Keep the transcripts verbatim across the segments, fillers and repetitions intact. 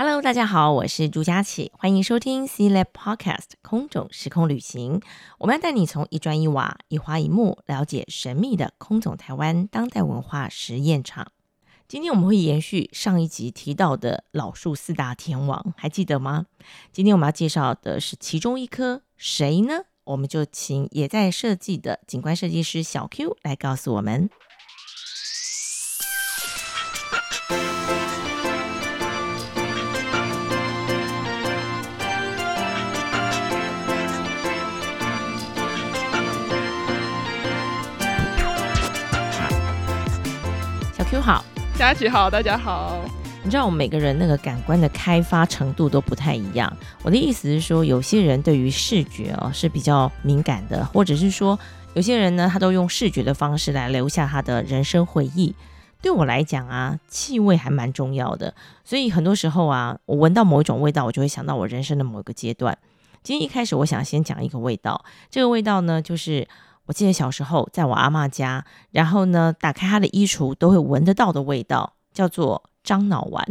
Hello， 大家好，我是朱佳琪，欢迎收听 C-Lab Podcast 空总时空旅行。我们要带你从一砖一瓦、一花一木，了解神秘的空总台湾当代文化实验场。今天我们会延续上一集提到的老树四大天王，还记得吗？今天我们要介绍的是其中一棵，谁呢？我们就请也在设计的景观设计师小 Q 来告诉我们。Q 好，佳琪好，大家好。你知道我们每个人那个感官的开发程度都不太一样，我的意思是说，有些人对于视觉、哦、是比较敏感的，或者是说有些人呢，他都用视觉的方式来留下他的人生回忆。对我来讲啊，气味还蛮重要的，所以很多时候啊，我闻到某一种味道，我就会想到我人生的某一个阶段。今天一开始我想先讲一个味道，这个味道呢，就是我记得小时候在我阿嬷家，然后呢打开她的衣橱都会闻得到的味道，叫做樟脑丸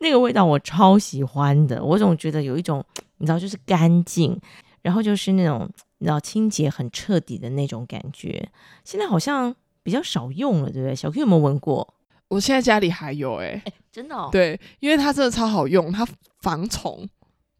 那个味道我超喜欢的，我总觉得有一种你知道就是干净，然后就是那种你知道清洁很彻底的那种感觉。现在好像比较少用了，对不对？小 Q 有没有闻过？我现在家里还有。哎、欸欸，真的哦？对，因为它真的超好用，它防虫。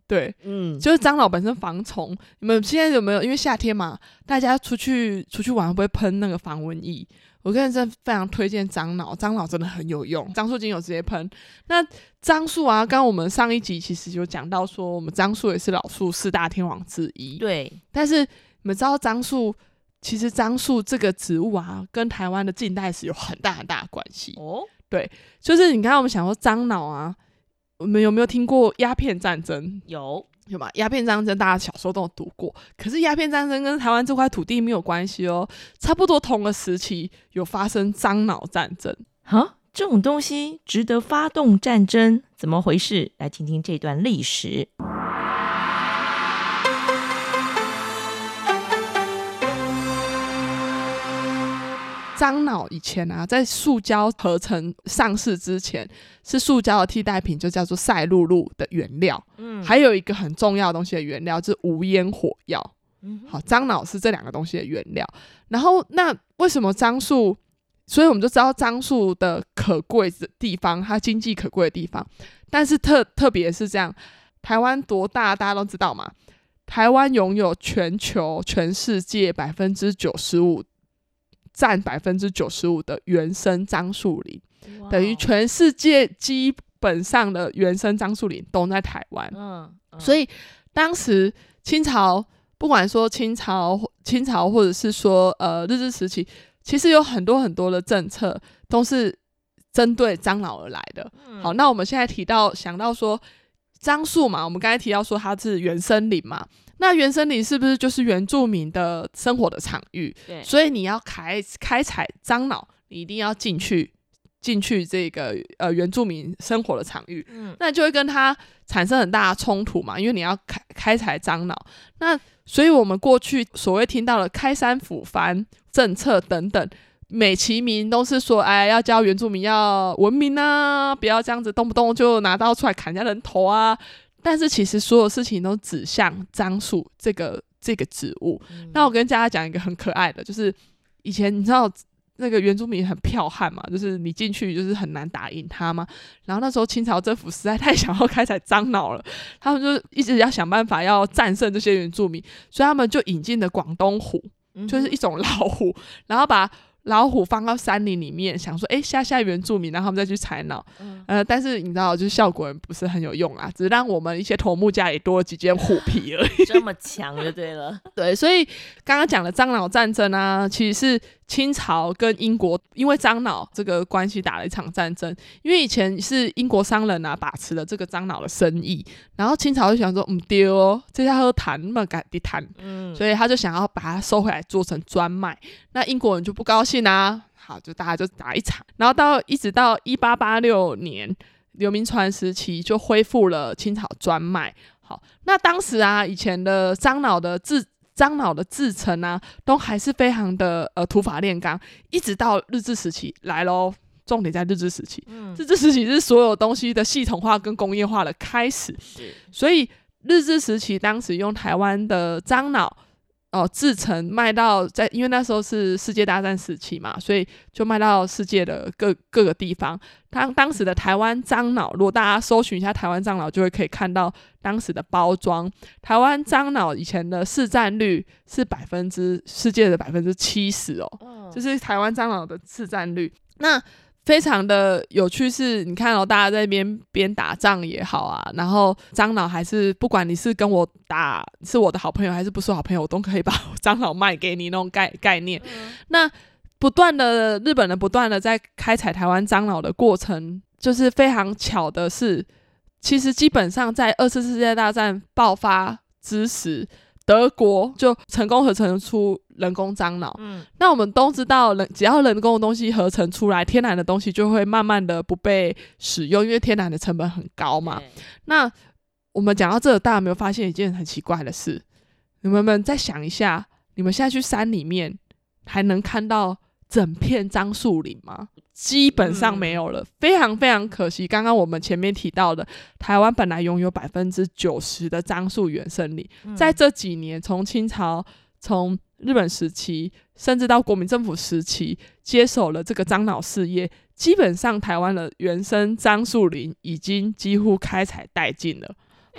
对，嗯，就是樟脑本身防虫。你们现在有没有？因为夏天嘛，大家出去出去玩会不会喷那个防蚊液？我个人真的非常推荐樟脑，樟脑真的很有用。樟树精油直接喷。那樟树啊，刚刚我们上一集其实有讲到说，我们樟树也是老树四大天王之一。对，但是你们知道樟树，其实樟树这个植物啊，跟台湾的近代史有很大很大的关系。哦，对，就是你刚刚我们想说樟脑啊。我们有没有听过鸦片战争？有有吧？鸦片战争大家小时候都有读过，可是鸦片战争跟台湾这块土地没有关系哦。差不多同个时期有发生樟脑战争。哈，这种东西值得发动战争？怎么回事？来听听这段历史。樟脑以前啊，在塑胶合成上市之前，是塑胶的替代品，就叫做赛璐璐的原料。嗯，还有一个很重要的东西的原料就是无烟火药。嗯，好，樟脑是这两个东西的原料。然后，那为什么樟树？所以我们就知道樟树的可贵的地方，它经济可贵的地方。但是特特别是这样，台湾多大，大家都知道嘛。台湾拥有全球、全世界百分之九十五。占 百分之九十五 的原生樟树林， wow. 等于全世界基本上的原生樟树林都在台湾。嗯嗯，所以当时清朝，不管说清朝清朝或者是说呃日治时期，其实有很多很多的政策都是针对樟脑而来的。嗯，好，那我们现在提到想到说樟树嘛，我们刚才提到说它是原生林嘛，那原生林是不是就是原住民的生活的场域？对，所以你要开开采樟脑，你一定要进去进去这个呃原住民生活的场域。嗯，那就会跟它产生很大的冲突嘛，因为你要开开采樟脑。那所以我们过去所谓听到的开山抚番政策等等，美其名都是说，哎，要教原住民要文明啊，不要这样子动不动就拿刀出来砍人家人头啊。但是其实所有事情都指向樟树这个这个植物。嗯，那我跟大家讲一个很可爱的，就是以前你知道那个原住民很剽悍嘛，就是你进去就是很难打赢他嘛。然后那时候清朝政府实在太想要开采樟脑了，他们就一直要想办法要战胜这些原住民，所以他们就引进了广东虎，就是一种老虎，嗯，然后把老虎放到山林里面，想说哎，吓吓原住民，然后他们再去采脑。嗯，呃，但是你知道，就是效果不是很有用啦，只是让我们一些头目家里多了几件虎皮而已。这么强就对了。对，所以刚刚讲的樟脑战争啊，其实是清朝跟英国因为樟脑这个关系打了一场战争。因为以前是英国商人啊把持了这个樟脑的生意，然后清朝就想说嗯对哦，这下喝谈那么敢的谈，所以他就想要把它收回来做成专卖。那英国人就不高兴啊，好，就大家就打一场。然后到一直到一八八六年刘铭传时期就恢复了清朝专卖。好，那当时啊，以前的樟脑的制樟脑的制成啊，都还是非常的呃土法炼钢，一直到日治时期来咯，重点在日治时期、嗯、日治时期是所有东西的系统化跟工业化的开始，所以日治时期当时用台湾的樟脑哦、呃、制成卖到在，因为那时候是世界大战时期嘛，所以就卖到世界的 各, 各个地方。当当时的台湾樟脑，如果大家搜寻一下台湾樟脑，就会可以看到当时的包装。台湾樟脑以前的市占率是百分之世界的百分之七十哦、嗯，就是台湾樟脑的市占率。那非常的有趣是，你看哦，大家在边边打仗也好啊，然后樟脑还是不管你是跟我打是我的好朋友还是不是好朋友，我都可以把樟脑卖给你那种概概念、嗯、那不断的日本人不断的在开采台湾樟脑的过程，就是非常巧的是，其实基本上在二次世界大战爆发之时，德国就成功合成出人工樟脑、嗯、那我们都知道人只要人工的东西合成出来，天然的东西就会慢慢的不被使用，因为天然的成本很高嘛。那我们讲到这，大家有没有发现一件很奇怪的事？你们们再想一下，你们现在去山里面还能看到整片樟树林吗？基本上没有了、嗯、非常非常可惜。刚刚我们前面提到的，台湾本来拥有 百分之九十 的樟树原生林、嗯、在这几年从清朝从日本时期甚至到国民政府时期接手了这个樟脑事业，基本上台湾的原生樟树林已经几乎开采殆尽了、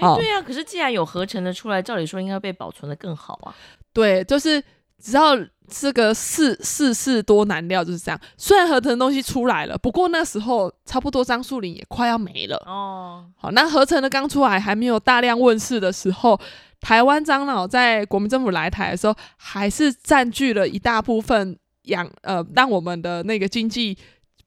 欸哦、对啊，可是既然有合成的出来，照理说应该被保存的更好啊。对，就是只要这个世事多难料，就是这样。虽然合成的东西出来了，不过那时候差不多樟树林也快要没了哦。好，那合成的刚出来还没有大量问世的时候，台湾樟脑在国民政府来台的时候，还是占据了一大部分养呃让我们的那个经济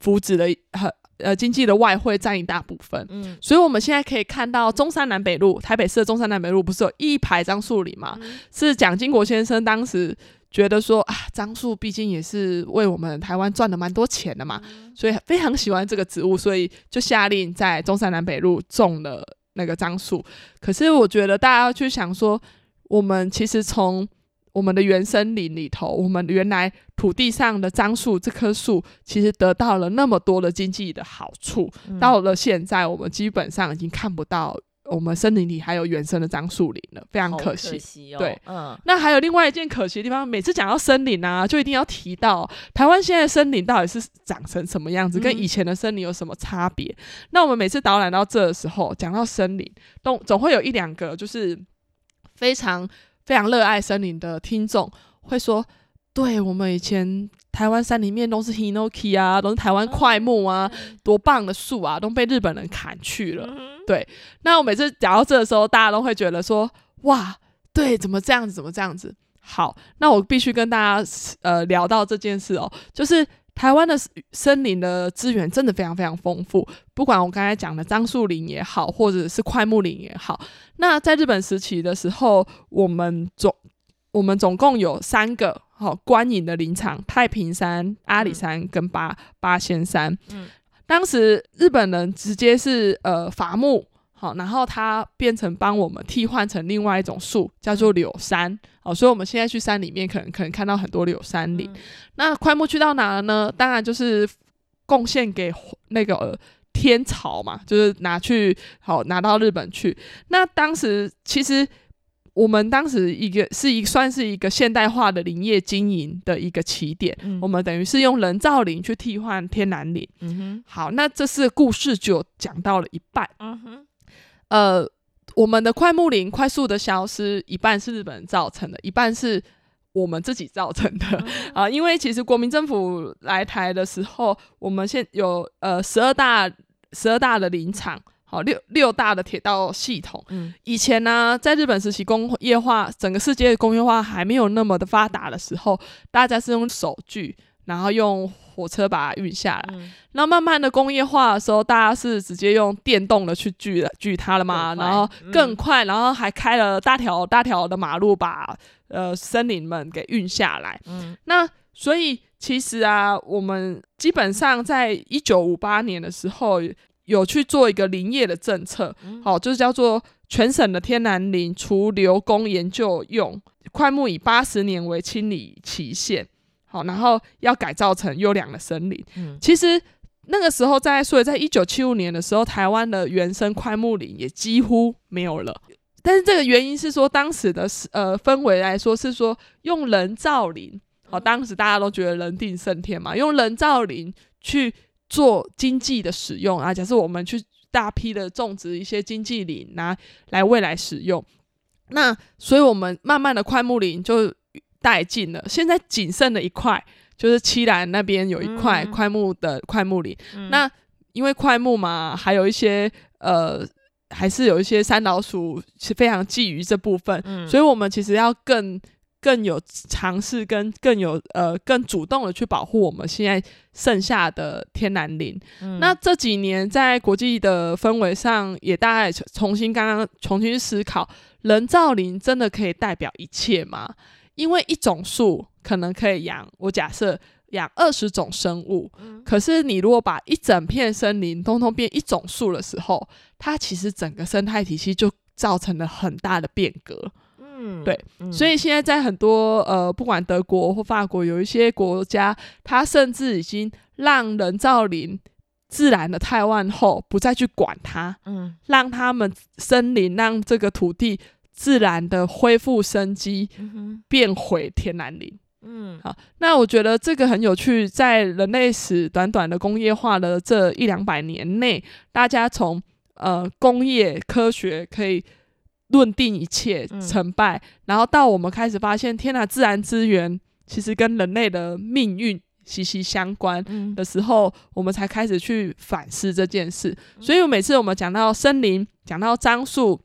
福祉的呃呃经济的外汇占一大部分。嗯，所以我们现在可以看到中山南北路，台北市的中山南北路不是有一排樟树林嘛、嗯？是蒋经国先生当时觉得说啊，樟树毕竟也是为我们台湾赚了蛮多钱的嘛、嗯，所以非常喜欢这个植物，所以就下令在中山南北路种了那个樟树。可是我觉得大家要去想说，我们其实从我们的原生林里头，我们原来土地上的樟树这棵树，其实得到了那么多的经济的好处、嗯，到了现在我们基本上已经看不到我们森林里还有原生的樟树林了，非常可惜。可惜哦、对、嗯，那还有另外一件可惜的地方，每次讲到森林啊，就一定要提到台湾现在森林到底是长成什么样子，跟以前的森林有什么差别、嗯。那我们每次导览到这的时候，讲到森林，总会有一两个就是非常非常热爱森林的听众会说，对，我们以前台湾山里面都是 Hinoki 啊，都是台湾檜木啊、嗯、多棒的树啊，都被日本人砍去了、嗯、对。那我每次讲到这的时候，大家都会觉得说，哇，对，怎么这样子怎么这样子。好，那我必须跟大家呃聊到这件事哦，就是台湾的森林的资源真的非常非常丰富，不管我刚才讲的樟树林也好，或者是檜木林也好。那在日本时期的时候，我们总我们总共有三个好、哦、官营的林场，太平山、阿里山跟八八仙山、嗯、当时日本人直接是呃伐木好、哦，然后它变成帮我们替换成另外一种树叫做柳杉、哦、所以我们现在去山里面可能可能看到很多柳杉林、嗯、那檜木去到哪了呢？当然就是贡献给那个、呃、天朝嘛，就是拿去好、哦、拿到日本去。那当时其实我们当时一个是一算是一个现代化的林业经营的一个起点、嗯、我们等于是用人造林去替换天然林、嗯、哼。好，那这次故事就讲到了一半、嗯、哼。呃，我们的檜木林快速的消失，一半是日本人造成的，一半是我们自己造成的、嗯呃、因为其实国民政府来台的时候，我们现有呃十二大十二大的林场，好，六六大的铁道系统、嗯、以前呢、啊、在日本时期工业化，整个世界的工业化还没有那么的发达的时候，大家是用手锯然后用火车把它运下来、嗯、然后慢慢的工业化的时候，大家是直接用电动的去锯锯它了嘛，然后更快、嗯、然后还开了大条大条的马路把呃森林们给运下来、嗯、那所以其实啊，我们基本上在一九五八年的时候有去做一个林业的政策、嗯哦、就是叫做全省的天然林除留工研究用，檜木以八十年为清理期限、哦、然后要改造成优良的森林、嗯、其实那个时候在所以在一九七五年的时候，台湾的原生快木林也几乎没有了。但是这个原因是说当时的、呃、氛围来说是说用人造林、哦、当时大家都觉得人定胜天嘛，用人造林去做经济的使用啊，假设我们去大批的种植一些经济林、啊、来未来使用，那所以我们慢慢的快木林就殆尽了。现在仅剩的一块就是七兰那边有一块快木的快木林、嗯、那因为快木嘛，还有一些呃还是有一些山老鼠是非常觊觎这部分、嗯、所以我们其实要更更有尝试跟更有呃更主动的去保护我们现在剩下的天然林、嗯、那这几年在国际的氛围上也大概重新刚刚重新去思考，人造林真的可以代表一切吗？因为一种树可能可以养，我假设养二十种生物、嗯、可是你如果把一整片森林通通变一种树的时候，它其实整个生态体系就造成了很大的变革。嗯，对，嗯、所以现在在很多呃，不管德国或法国，有一些国家，它甚至已经让人造林自然的汰换后，不再去管它，嗯，让他们森林让这个土地自然的恢复生机，嗯、变回天然林。嗯，好，那我觉得这个很有趣，在人类史短短的工业化的这一两百年内，大家从呃工业科学可以论定一切成败、嗯、然后到我们开始发现天哪，自然资源其实跟人类的命运息息相关的时候、嗯、我们才开始去反思这件事。所以每次我们讲到森林，讲到樟树，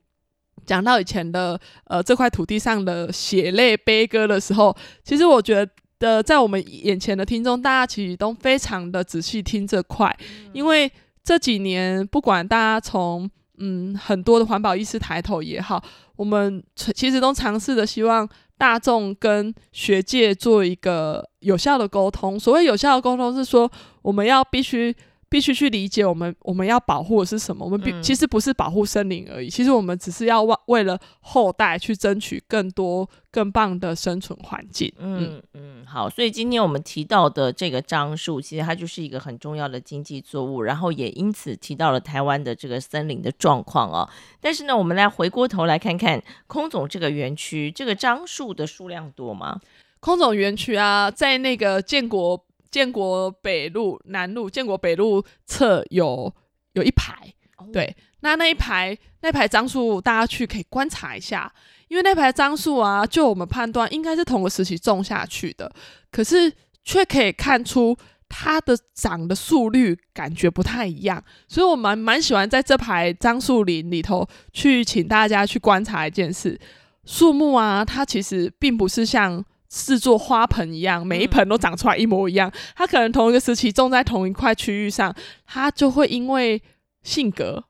讲到以前的呃这块土地上的血泪悲歌的时候，其实我觉得在我们眼前的听众，大家其实都非常的仔细听这块、嗯、因为这几年不管大家从嗯，很多的环保意识抬头也好，我们其实都尝试的希望大众跟学界做一个有效的沟通。所谓有效的沟通是说，我们要必须必须去理解我们我们要保护的是什么。我们必、嗯、其实不是保护森林而已，其实我们只是要为了后代去争取更多更棒的生存环境。嗯嗯，好，所以今天我们提到的这个樟树，其实它就是一个很重要的经济作物，然后也因此提到了台湾的这个森林的状况哦。但是呢，我们来回过头来看看空总这个园区，这个樟树的数量多吗？空总园区啊，在那个建国建国北路南路建国北路侧有有一排、oh. 对，那那一排那排樟树大家去可以观察一下，因为那排樟树啊，就我们判断应该是同个时期种下去的，可是却可以看出它的长的速率感觉不太一样，所以我蛮蛮喜欢在这排樟树林里头去请大家去观察一件事。树木啊，它其实并不是像制作花盆一样每一盆都长出来一模一样、嗯、它可能同一个时期种在同一块区域上，它就会因为性格、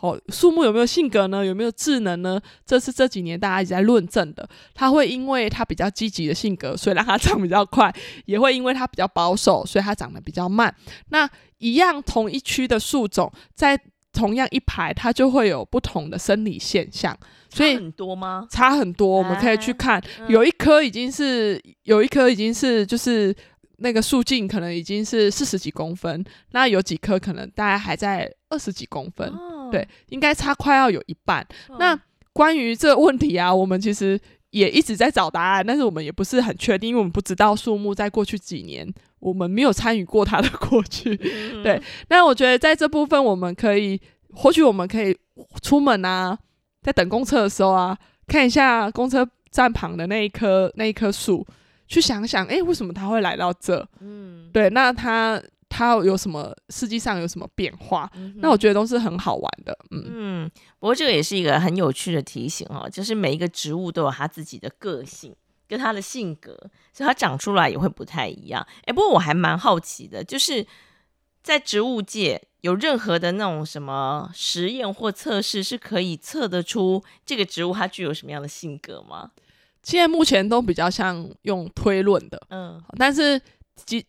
哦、树木有没有性格呢，有没有智能呢，这是这几年大家一直在论证的。它会因为它比较积极的性格，所以让它长比较快，也会因为它比较保守，所以它长得比较慢。那一样同一区的树种，在同样一排它就会有不同的生理现象，所以差很多吗？差很多，我们可以去看、哎、有一棵已经是有一棵已经是就是那个树径可能已经是四十几公分，那有几棵可能大概还在二十几公分、哦、对，应该差快要有一半、哦、那关于这个问题啊，我们其实也一直在找答案，但是我们也不是很确定，因为我们不知道树木在过去几年，我们没有参与过它的过去、嗯、对。那我觉得在这部分我们可以，或许我们可以出门啊，在等公车的时候啊，看一下公车站旁的那一棵那一棵树，去想想哎、欸，为什么它会来到这、嗯、对，那它它有什么世界上有什么变化、嗯、那我觉得都是很好玩的。 嗯, 嗯，不过这个也是一个很有趣的提醒、哦、就是每一个植物都有它自己的个性跟它的性格，所以它长出来也会不太一样。哎，不过我还蛮好奇的，就是在植物界有任何的那种什么实验或测试是可以测得出这个植物它具有什么样的性格吗？现在目前都比较像用推论的，嗯，但是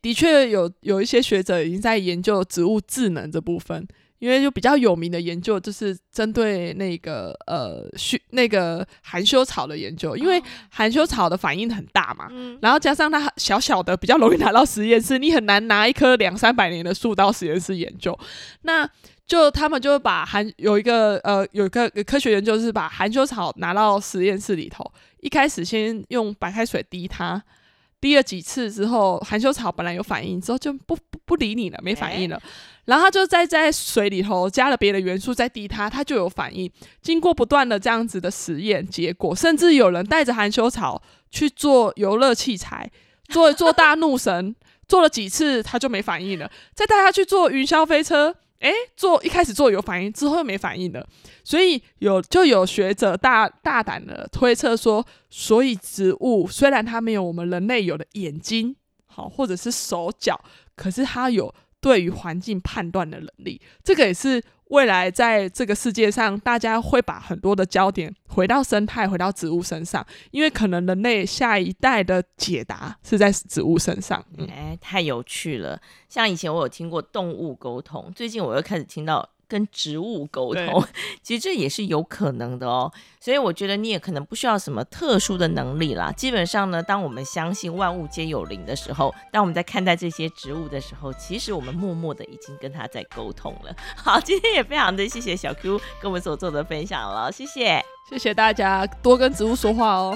的确有有一些学者已经在研究植物智能这部分，因为就比较有名的研究就是针对那个呃那个含羞草的研究，因为含羞草的反应很大嘛、嗯、然后加上它小小的比较容易拿到实验室，你很难拿一棵两三百年的树到实验室研究。那就他们就把含有一个呃有一个科学研究是把含羞草拿到实验室里头，一开始先用白开水滴它，滴了几次之后含羞草本来有反应之后就 不, 不, 不理你了，没反应了、欸、然后他就再在水里头加了别的元素再滴它，它就有反应。经过不断的这样子的实验结果，甚至有人带着含羞草去做游乐器材，做做大怒神做了几次它就没反应了，再带它去做云霄飞车，哎，做一开始做有反应之后又没反应了。所以有就有学者 大, 大胆的推测说，所以植物虽然它没有我们人类有的眼睛好或者是手脚，可是它有对于环境判断的能力。这个也是未来在这个世界上大家会把很多的焦点回到生态回到植物身上，因为可能人类下一代的解答是在植物身上、嗯欸、太有趣了。像以前我有听过动物沟通，最近我又开始听到跟植物沟通，其实这也是有可能的哦。所以我觉得你也可能不需要什么特殊的能力啦，基本上呢，当我们相信万物皆有灵的时候，当我们在看待这些植物的时候，其实我们默默的已经跟它在沟通了。好，今天也非常的谢谢小 Q 跟我们所做的分享了，谢谢谢谢大家，多跟植物说话哦。